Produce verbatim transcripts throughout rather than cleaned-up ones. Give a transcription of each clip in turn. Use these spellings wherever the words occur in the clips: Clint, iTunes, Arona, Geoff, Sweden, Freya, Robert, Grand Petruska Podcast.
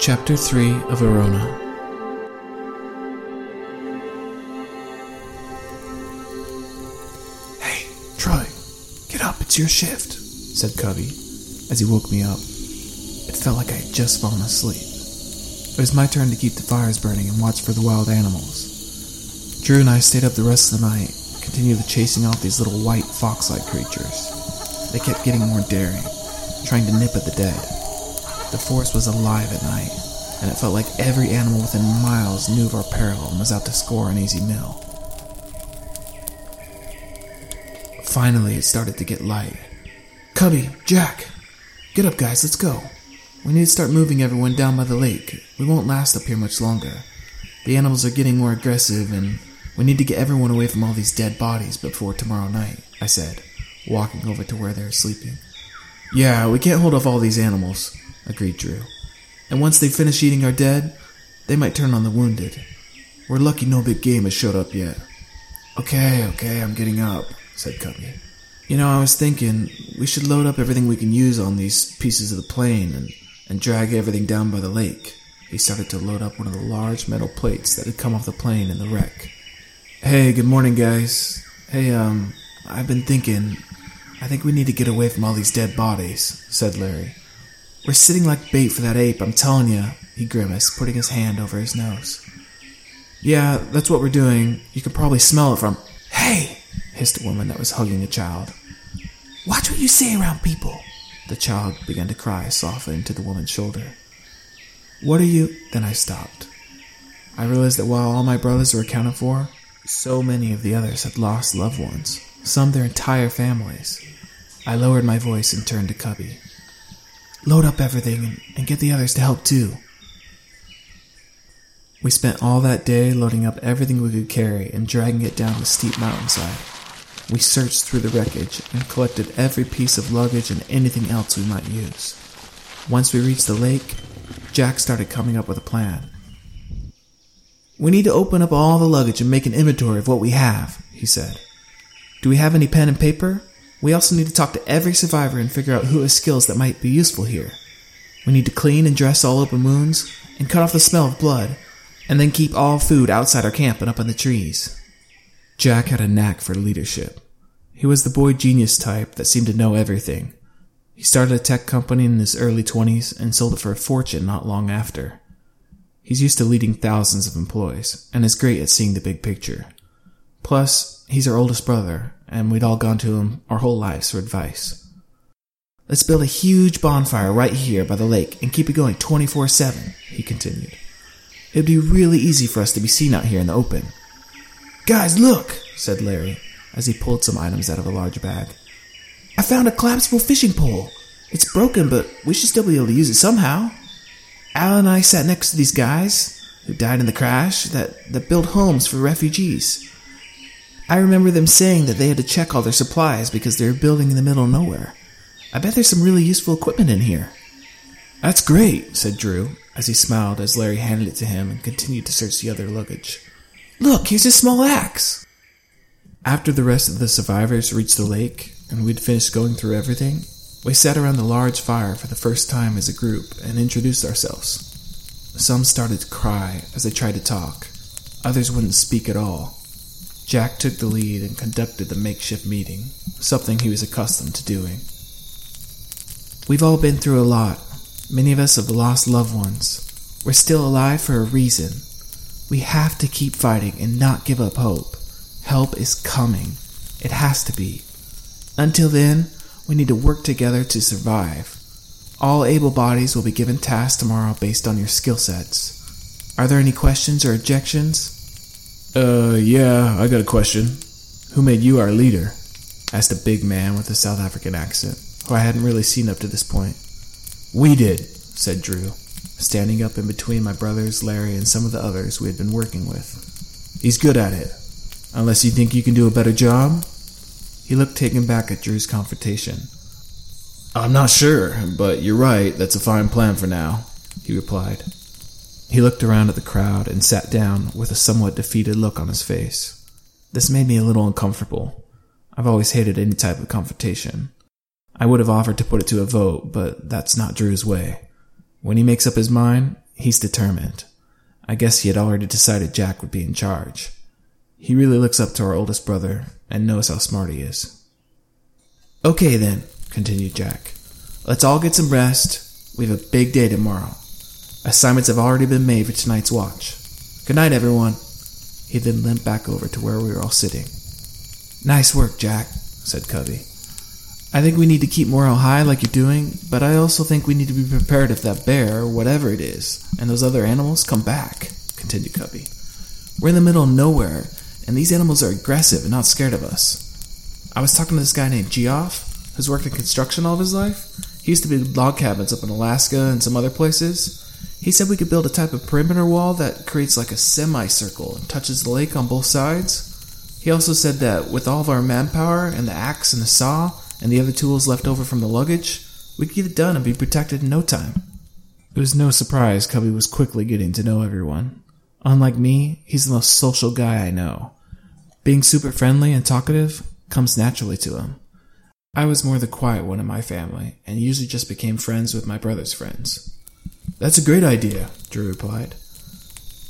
Chapter three of Arona. Hey, Troy, get up, it's your shift, said Cubby, as he woke me up. It felt like I had just fallen asleep. It was my turn to keep the fires burning and watch for the wild animals. Drew and I stayed up the rest of the night, continually chasing off these little white fox-like creatures. They kept getting more daring, trying to nip at the dead. The forest was alive at night, and it felt like every animal within miles knew of our peril and was out to score an easy meal. Finally, it started to get light. Cubby, Jack, get up guys, let's go. We need to start moving everyone down by the lake. We won't last up here much longer. The animals are getting more aggressive, and we need to get everyone away from all these dead bodies before tomorrow night, I said, walking over to where they were sleeping. Yeah, we can't hold off all these animals, agreed Drew. And once they finish eating our dead, they might turn on the wounded. We're lucky no big game has showed up yet. Okay, okay, I'm getting up, said Cubby. You know, I was thinking we should load up everything we can use on these pieces of the plane and and drag everything down by the lake. He started to load up one of the large metal plates that had come off the plane in the wreck. Hey, good morning, guys. Hey, um, I've been thinking, I think we need to get away from all these dead bodies, said Larry. We're sitting like bait for that ape, I'm telling you, he grimaced, putting his hand over his nose. Yeah, that's what we're doing. You can probably smell it from... Hey! Hissed a woman that was hugging a child. Watch what you say around people. The child began to cry softly into the woman's shoulder. What are you... Then I stopped. I realized that while all my brothers were accounted for, so many of the others had lost loved ones, some their entire families. I lowered my voice and turned to Cubby. Load up everything and, and get the others to help too. We spent all that day loading up everything we could carry and dragging it down the steep mountainside. We searched through the wreckage and collected every piece of luggage and anything else we might use. Once we reached the lake, Jack started coming up with a plan. We need to open up all the luggage and make an inventory of what we have, he said. Do we have any pen and paper? We also need to talk to every survivor and figure out who has skills that might be useful here. We need to clean and dress all open wounds and cut off the smell of blood, and then keep all food outside our camp and up in the trees. Jack had a knack for leadership. He was the boy genius type that seemed to know everything. He started a tech company in his early twenties and sold it for a fortune not long after. He's used to leading thousands of employees and is great at seeing the big picture. Plus, he's our oldest brother, and we'd all gone to him our whole lives for advice. Let's build a huge bonfire right here by the lake and keep it going twenty-four seven, he continued. It'd be really easy for us to be seen out here in the open. Guys, look, said Larry, as he pulled some items out of a large bag. I found a collapsible fishing pole. It's broken, but we should still be able to use it somehow. Al and I sat next to these guys, who died in the crash, that, that built homes for refugees. I remember them saying that they had to check all their supplies because they were building in the middle of nowhere. I bet there's some really useful equipment in here. That's great, said Drew, as he smiled as Larry handed it to him and continued to search the other luggage. Look, here's a small axe. After the rest of the survivors reached the lake, and we'd finished going through everything, we sat around the large fire for the first time as a group and introduced ourselves. Some started to cry as they tried to talk. Others wouldn't speak at all. Jack took the lead and conducted the makeshift meeting, something he was accustomed to doing. We've all been through a lot. Many of us have lost loved ones. We're still alive for a reason. We have to keep fighting and not give up hope. Help is coming. It has to be. Until then, we need to work together to survive. All able bodies will be given tasks tomorrow based on your skill sets. Are there any questions or objections? Uh, yeah, I got a question. Who made you our leader? Asked a big man with a South African accent, who I hadn't really seen up to this point. We did, said Drew, standing up in between my brothers, Larry, and some of the others we had been working with. He's good at it. Unless you think you can do a better job? He looked taken back at Drew's confrontation. I'm not sure, but you're right, that's a fine plan for now, he replied. He looked around at the crowd and sat down with a somewhat defeated look on his face. This made me a little uncomfortable. I've always hated any type of confrontation. I would have offered to put it to a vote, but that's not Drew's way. When he makes up his mind, He's determined. I guess he had already decided Jack would be in charge. He really looks up to our oldest brother and knows how smart he is. Okay then, continued Jack. Let's all get some rest. We have a big day tomorrow. Assignments have already been made for tonight's watch. Good night, everyone. He then limped back over to where we were all sitting. Nice work, Jack, said Covey. I think we need to keep morale high like you're doing, but I also think we need to be prepared if that bear, whatever it is, and those other animals come back, continued Covey. We're in the middle of nowhere, and these animals are aggressive and not scared of us. I was talking to this guy named Geoff, who's worked in construction all of his life. He used to build log cabins up in Alaska and some other places. He said we could build a type of perimeter wall that creates like a semicircle and touches the lake on both sides. He also said that with all of our manpower and the axe and the saw and the other tools left over from the luggage, we could get it done and be protected in no time. It was no surprise Cubby was quickly getting to know everyone. Unlike me, he's the most social guy I know. Being super friendly and talkative comes naturally to him. I was more the quiet one in my family and usually just became friends with my brother's friends. That's a great idea, Drew replied.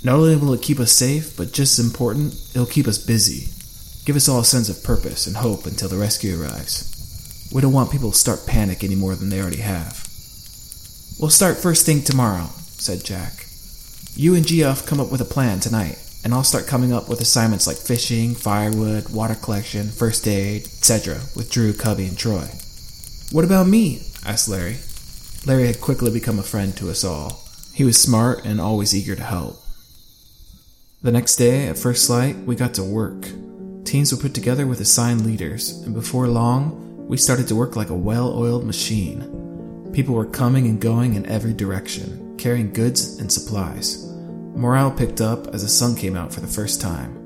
Not only will it keep us safe, but just as important, it'll keep us busy. Give us all a sense of purpose and hope until the rescue arrives. We don't want people to start panic any more than they already have. We'll start first thing tomorrow, said Jack. You and Geoff come up with a plan tonight, and I'll start coming up with assignments like fishing, firewood, water collection, first aid, et cetera with Drew, Cubby, and Troy. What about me? Asked Larry. Larry had quickly become a friend to us all. He was smart and always eager to help. The next day, at first light, we got to work. Teams were put together with assigned leaders, and before long, we started to work like a well-oiled machine. People were coming and going in every direction, carrying goods and supplies. Morale picked up as the sun came out for the first time.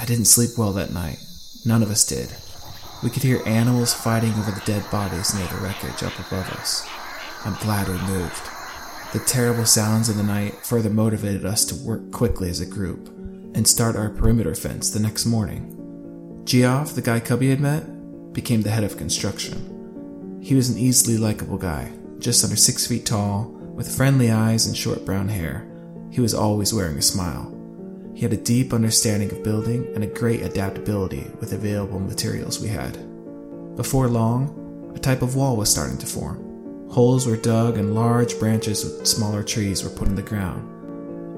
I didn't sleep well that night. None of us did. We could hear animals fighting over the dead bodies near the wreckage up above us. I'm glad we moved. The terrible sounds of the night further motivated us to work quickly as a group and start our perimeter fence the next morning. Geoff, the guy Cubby had met, became the head of construction. He was an easily likable guy, just under six feet tall, with friendly eyes and short brown hair. He was always wearing a smile. He had a deep understanding of building and a great adaptability with available materials we had. Before long, a type of wall was starting to form. Holes were dug and large branches with smaller trees were put in the ground.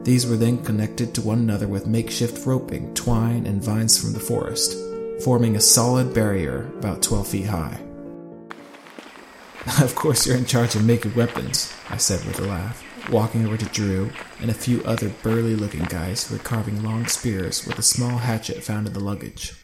These were then connected to one another with makeshift roping, twine, and vines from the forest, forming a solid barrier about twelve feet high. Of course you're in charge of making weapons, I said with a laugh, walking over to Drew and a few other burly-looking guys who were carving long spears with a small hatchet found in the luggage.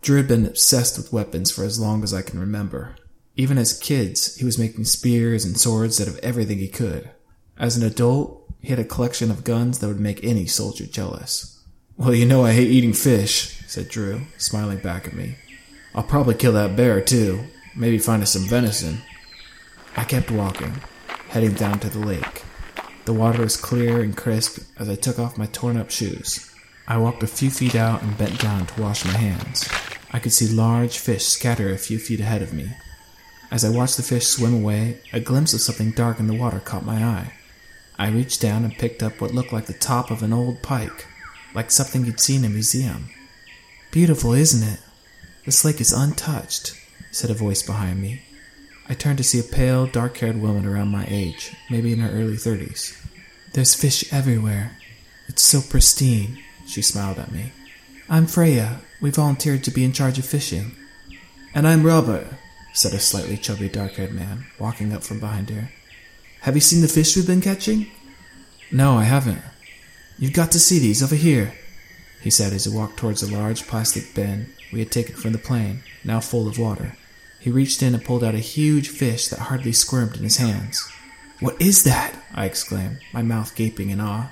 Drew had been obsessed with weapons for as long as I can remember. Even as kids, he was making spears and swords out of everything he could. As an adult, he had a collection of guns that would make any soldier jealous. Well, you know I hate eating fish, said Drew, smiling back at me. I'll probably kill that bear, too. Maybe find us some venison. I kept walking, heading down to the lake. The water was clear and crisp as I took off my torn-up shoes. I walked a few feet out and bent down to wash my hands. I could see large fish scatter a few feet ahead of me. As I watched the fish swim away, a glimpse of something dark in the water caught my eye. I reached down and picked up what looked like the top of an old pike, like something you'd see in a museum. Beautiful, isn't it? This lake is untouched, said a voice behind me. I turned to see a pale, dark-haired woman around my age, maybe in her early thirties. There's fish everywhere. It's so pristine, she smiled at me. I'm Freya. We volunteered to be in charge of fishing. And I'm Robert, said a slightly chubby, dark-haired man, walking up from behind her. Have you seen the fish we've been catching? No, I haven't. You've got to see these over here, he said as he walked towards a large plastic bin we had taken from the plane, now full of water. He reached in and pulled out a huge fish that hardly squirmed in his hands. What is that? I exclaimed, my mouth gaping in awe.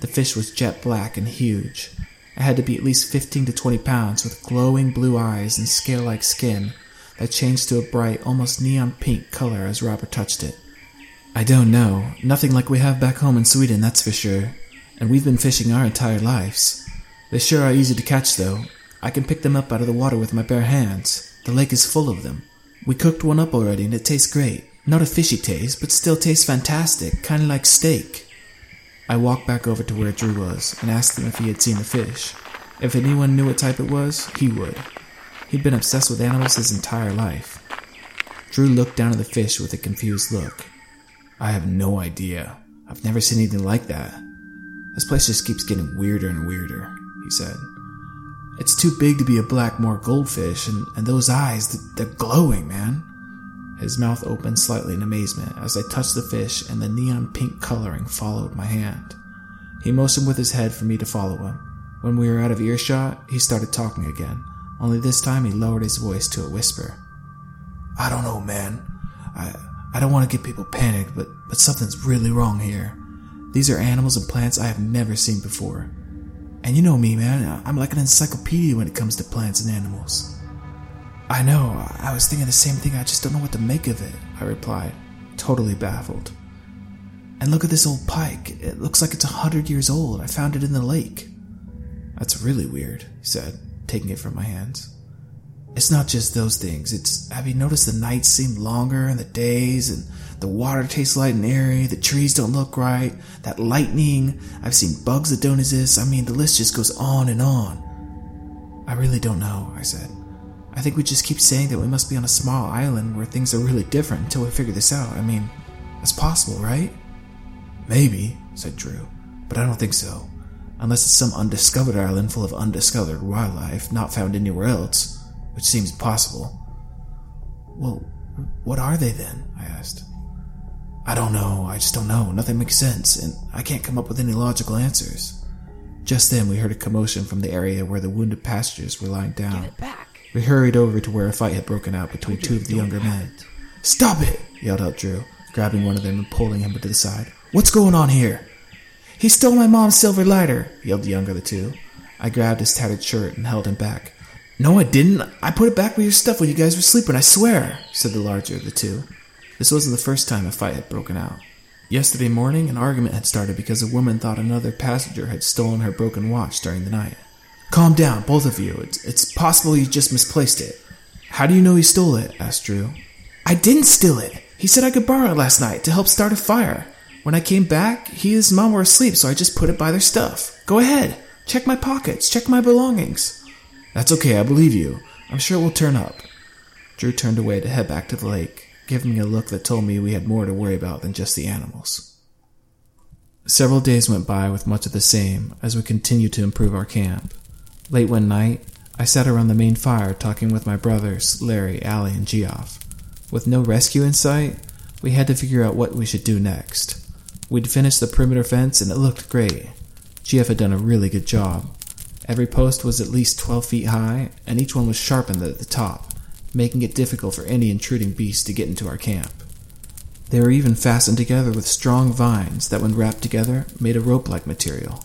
The fish was jet black and huge. It had to be at least fifteen to twenty pounds, with glowing blue eyes and scale-like skin that changed to a bright, almost neon pink color as Robert touched it. I don't know. Nothing like we have back home in Sweden, that's for sure. And we've been fishing our entire lives. They sure are easy to catch, though. I can pick them up out of the water with my bare hands. The lake is full of them. We cooked one up already and it tastes great. Not a fishy taste, but still tastes fantastic, kind of like steak. I walked back over to where Drew was and asked him if he had seen the fish. If anyone knew what type it was, he would. He'd been obsessed with animals his entire life. Drew looked down at the fish with a confused look. I have no idea. I've never seen anything like that. This place just keeps getting weirder and weirder, he said. It's too big to be a Blackmore goldfish, and, and those eyes, they're glowing, man. His mouth opened slightly in amazement as I touched the fish and the neon pink coloring followed my hand. He motioned with his head for me to follow him. When we were out of earshot, he started talking again, only this time he lowered his voice to a whisper. I don't know, man. I I don't want to get people panicked, but, but something's really wrong here. These are animals and plants I have never seen before. And you know me, man. I'm like an encyclopedia when it comes to plants and animals. I know, I was thinking the same thing, I just don't know what to make of it, I replied, totally baffled. And look at this old pike, it looks like it's a hundred years old, I found it in the lake. That's really weird, he said, taking it from my hands. It's not just those things, it's, have you noticed the nights seem longer and the days, and the water tastes light and airy, the trees don't look right, that lightning, I've seen bugs that don't exist, I mean the list just goes on and on. I really don't know, I said. I think we just keep saying that we must be on a small island where things are really different until we figure this out. I mean, that's possible, right? Maybe, said Drew, but I don't think so. Unless it's some undiscovered island full of undiscovered wildlife not found anywhere else, which seems possible. Well, what are they then? I asked. I don't know. I just don't know. Nothing makes sense, and I can't come up with any logical answers. Just then, we heard a commotion from the area where the wounded passengers were lying down. Get it back. We hurried over to where a fight had broken out between two of the younger men. Stop it! Yelled out Drew, grabbing one of them and pulling him to the side. What's going on here? He stole my mom's silver lighter! Yelled the younger of the two. I grabbed his tattered shirt and held him back. No, I didn't. I put it back with your stuff when you guys were sleeping, I swear! Said the larger of the two. This wasn't the first time a fight had broken out. Yesterday morning, an argument had started because a woman thought another passenger had stolen her broken watch during the night. Calm down, both of you. It's, it's possible you just misplaced it. How do you know he stole it? Asked Drew. I didn't steal it. He said I could borrow it last night to help start a fire. When I came back, he and his mom were asleep, so I just put it by their stuff. Go ahead. Check my pockets. Check my belongings. That's okay. I believe you. I'm sure it will turn up. Drew turned away to head back to the lake, giving me a look that told me we had more to worry about than just the animals. Several days went by with much of the same as we continued to improve our camp. Late one night, I sat around the main fire talking with my brothers, Larry, Allie, and Geoff. With no rescue in sight, we had to figure out what we should do next. We'd finished the perimeter fence and it looked great. Geoff had done a really good job. Every post was at least twelve feet high, and each one was sharpened at the top, making it difficult for any intruding beast to get into our camp. They were even fastened together with strong vines that, when wrapped together, made a rope-like material.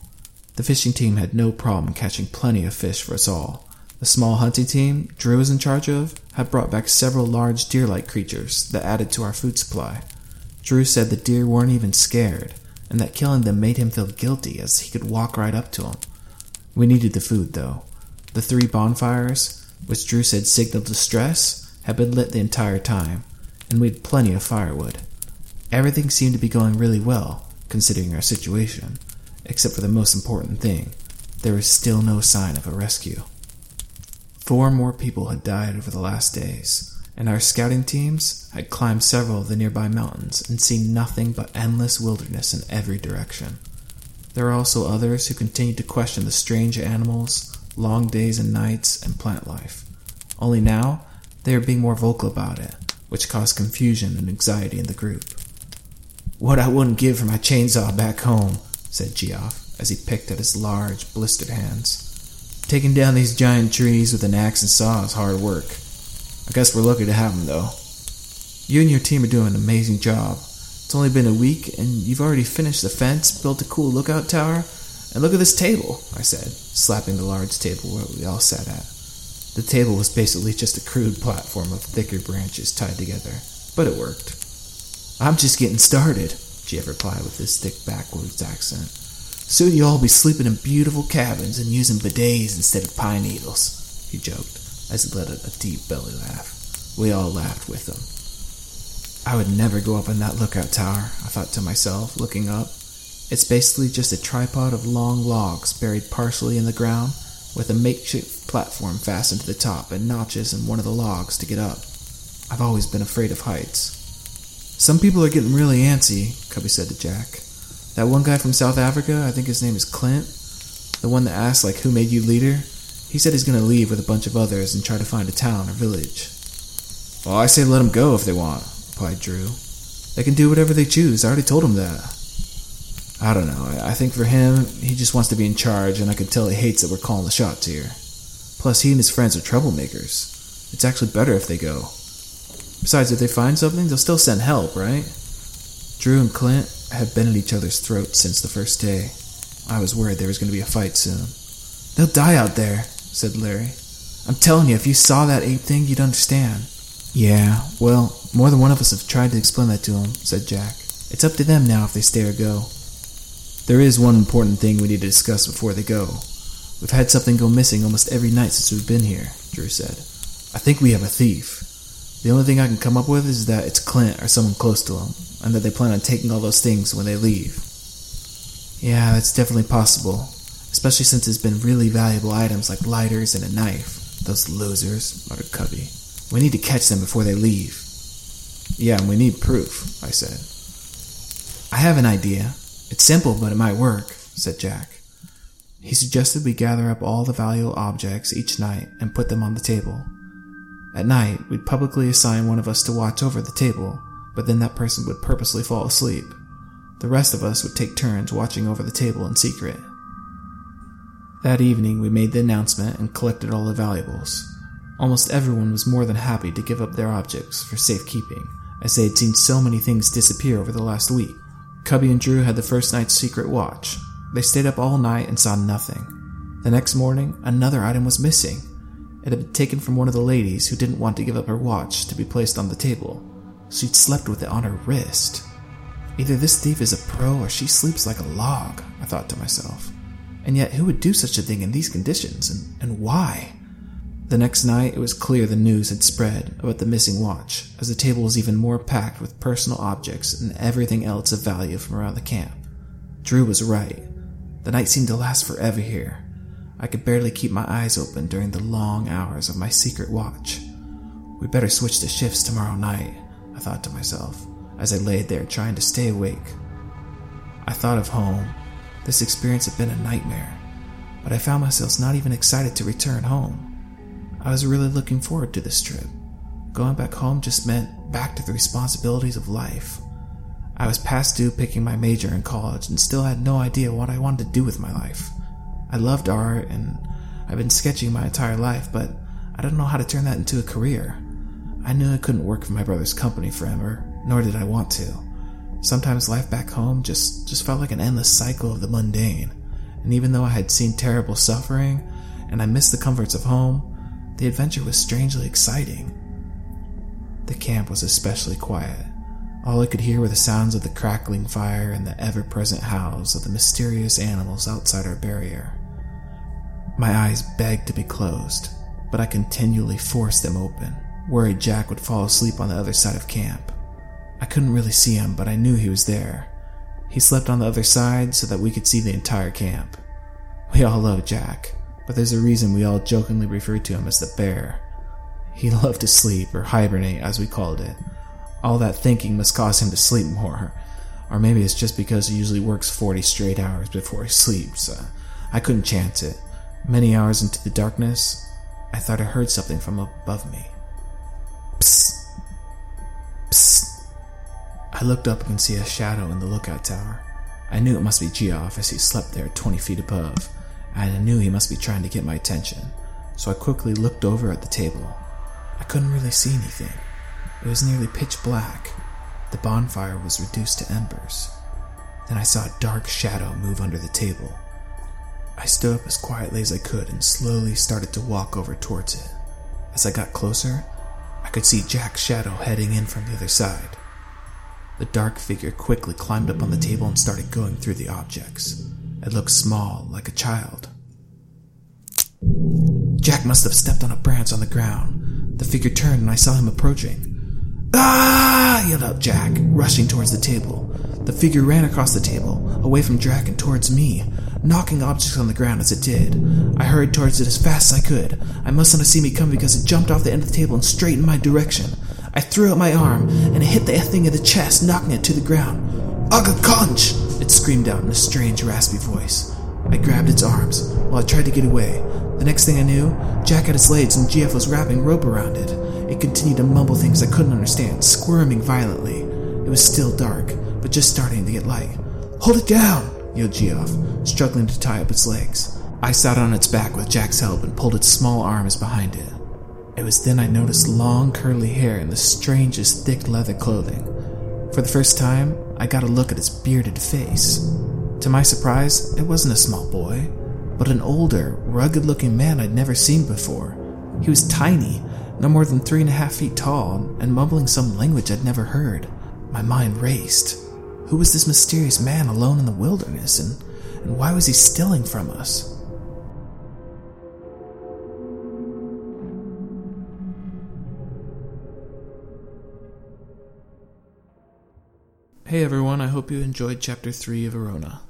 The fishing team had no problem catching plenty of fish for us all. The small hunting team Drew was in charge of had brought back several large deer-like creatures that added to our food supply. Drew said the deer weren't even scared, and that killing them made him feel guilty as he could walk right up to them. We needed the food, though. The three bonfires, which Drew said signaled distress, had been lit the entire time, and we had plenty of firewood. Everything seemed to be going really well, considering our situation. Except for the most important thing, there was still no sign of a rescue. Four more people had died over the last days, and our scouting teams had climbed several of the nearby mountains and seen nothing but endless wilderness in every direction. There were also others who continued to question the strange animals, long days and nights, and plant life. Only now, they were being more vocal about it, which caused confusion and anxiety in the group. What I wouldn't give for my chainsaw back home, said Geoff as he picked at his large, blistered hands. Taking down these giant trees with an axe and saw is hard work. I guess we're lucky to have them, though. You and your team are doing an amazing job. It's only been a week, and you've already finished the fence, built a cool lookout tower, and look at this table, I said, slapping the large table where we all sat at. The table was basically just a crude platform of thicker branches tied together, but it worked. I'm just getting started, Geoff replied with his thick backwoods accent. Soon you'll all be sleeping in beautiful cabins and using bidets instead of pine needles, he joked, as he let out a deep belly laugh. We all laughed with him. I would never go up in that lookout tower, I thought to myself, looking up. It's basically just a tripod of long logs buried partially in the ground, with a makeshift platform fastened to the top and notches in one of the logs to get up. I've always been afraid of heights. Some people are getting really antsy, Cubby said to Jack. That one guy from South Africa, I think his name is Clint, the one that asked, like, who made you leader? He said he's going to leave with a bunch of others and try to find a town or village. Well, I say let them go if they want, replied Drew. They can do whatever they choose. I already told him that. I don't know. I think for him, he just wants to be in charge, and I can tell he hates that we're calling the shots here. Plus, he and his friends are troublemakers. It's actually better if they go. Besides, if they find something, they'll still send help, right? Drew and Clint have been at each other's throats since the first day. I was worried there was going to be a fight soon. They'll die out there, said Larry. I'm telling you, if you saw that ape thing, you'd understand. Yeah, well, more than one of us have tried to explain that to him, said Jack. It's up to them now if they stay or go. There is one important thing we need to discuss before they go. We've had something go missing almost every night since we've been here, Drew said. I think we have a thief. The only thing I can come up with is that it's Clint or someone close to him, and that they plan on taking all those things when they leave. Yeah, that's definitely possible, especially since it's been really valuable items like lighters and a knife. Those losers, muttered Cubby. We need to catch them before they leave. Yeah, and we need proof, I said. I have an idea. It's simple, but it might work, said Jack. He suggested we gather up all the valuable objects each night and put them on the table. At night, we'd publicly assign one of us to watch over the table, but then that person would purposely fall asleep. The rest of us would take turns watching over the table in secret. That evening, we made the announcement and collected all the valuables. Almost everyone was more than happy to give up their objects for safekeeping, as they had seen so many things disappear over the last week. Cubby and Drew had the first night's secret watch. They stayed up all night and saw nothing. The next morning, another item was missing. It had been taken from one of the ladies who didn't want to give up her watch to be placed on the table. She'd slept with it on her wrist. Either this thief is a pro or she sleeps like a log, I thought to myself. And yet, who would do such a thing in these conditions, and, and why? The next night, it was clear the news had spread about the missing watch, as the table was even more packed with personal objects and everything else of value from around the camp. Drew was right. The night seemed to last forever here. I could barely keep my eyes open during the long hours of my secret watch. We'd better switch to shifts tomorrow night, I thought to myself, as I lay there trying to stay awake. I thought of home. This experience had been a nightmare, but I found myself not even excited to return home. I was really looking forward to this trip. Going back home just meant back to the responsibilities of life. I was past due picking my major in college and still had no idea what I wanted to do with my life. I loved art and I've been sketching my entire life, but I don't know how to turn that into a career. I knew I couldn't work for my brother's company forever, nor did I want to. Sometimes life back home just, just felt like an endless cycle of the mundane, and even though I had seen terrible suffering and I missed the comforts of home, the adventure was strangely exciting. The camp was especially quiet. All I could hear were the sounds of the crackling fire and the ever-present howls of the mysterious animals outside our barrier. My eyes begged to be closed, but I continually forced them open, worried Jack would fall asleep on the other side of camp. I couldn't really see him, but I knew he was there. He slept on the other side so that we could see the entire camp. We all love Jack, but there's a reason we all jokingly referred to him as the bear. He loved to sleep, or hibernate as we called it. All that thinking must cause him to sleep more. Or maybe it's just because he usually works forty straight hours before he sleeps. Uh, I couldn't chance it. Many hours into the darkness, I thought I heard something from above me. Psst. Psst. I looked up and could see a shadow in the lookout tower. I knew it must be Geoff as he slept there twenty feet above. I knew he must be trying to get my attention, so I quickly looked over at the table. I couldn't really see anything. It was nearly pitch black. The bonfire was reduced to embers. Then I saw a dark shadow move under the table. I stood up as quietly as I could and slowly started to walk over towards it. As I got closer, I could see Jack's shadow heading in from the other side. The dark figure quickly climbed up on the table and started going through the objects. It looked small, like a child. Jack must have stepped on a branch on the ground. The figure turned and I saw him approaching. "Ah!" yelled out Jack, rushing towards the table. The figure ran across the table, away from Jack and towards me, knocking objects on the ground as it did. I hurried towards it as fast as I could. I must not have seen me come because it jumped off the end of the table and straight in my direction. I threw out my arm, and it hit the thing in the chest, knocking it to the ground. "Aga conch!" it screamed out in a strange, raspy voice. I grabbed its arms, while I tried to get away. The next thing I knew, Jack had its legs and Geoff was wrapping rope around it. It continued to mumble things I couldn't understand, squirming violently. It was still dark, but just starting to get light. "Hold it down!" yelled Geoff, struggling to tie up its legs. I sat on its back with Jack's help and pulled its small arms behind it. It was then I noticed long curly hair and the strangest thick leather clothing. For the first time, I got a look at its bearded face. To my surprise, it wasn't a small boy, but an older, rugged-looking man I'd never seen before. He was tiny, no more than three and a half feet tall, and mumbling some language I'd never heard. My mind raced. Who was this mysterious man alone in the wilderness, and, and why was he stealing from us? Hey everyone, I hope you enjoyed Chapter three of Arona.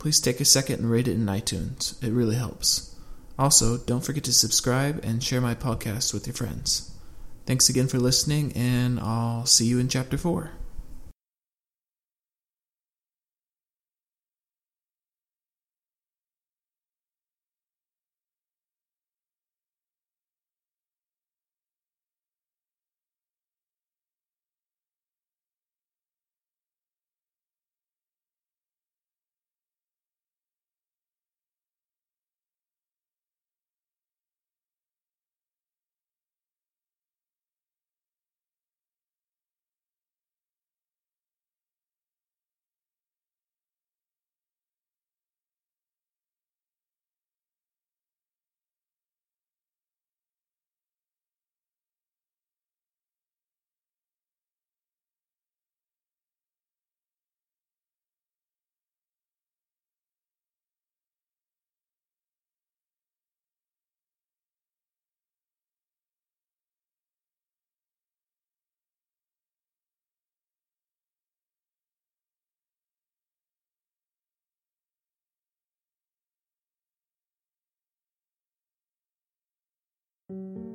Please take a second and rate it in iTunes. It really helps. Also, don't forget to subscribe and share my podcast with your friends. Thanks again for listening, and I'll see you in Chapter four. Thank you.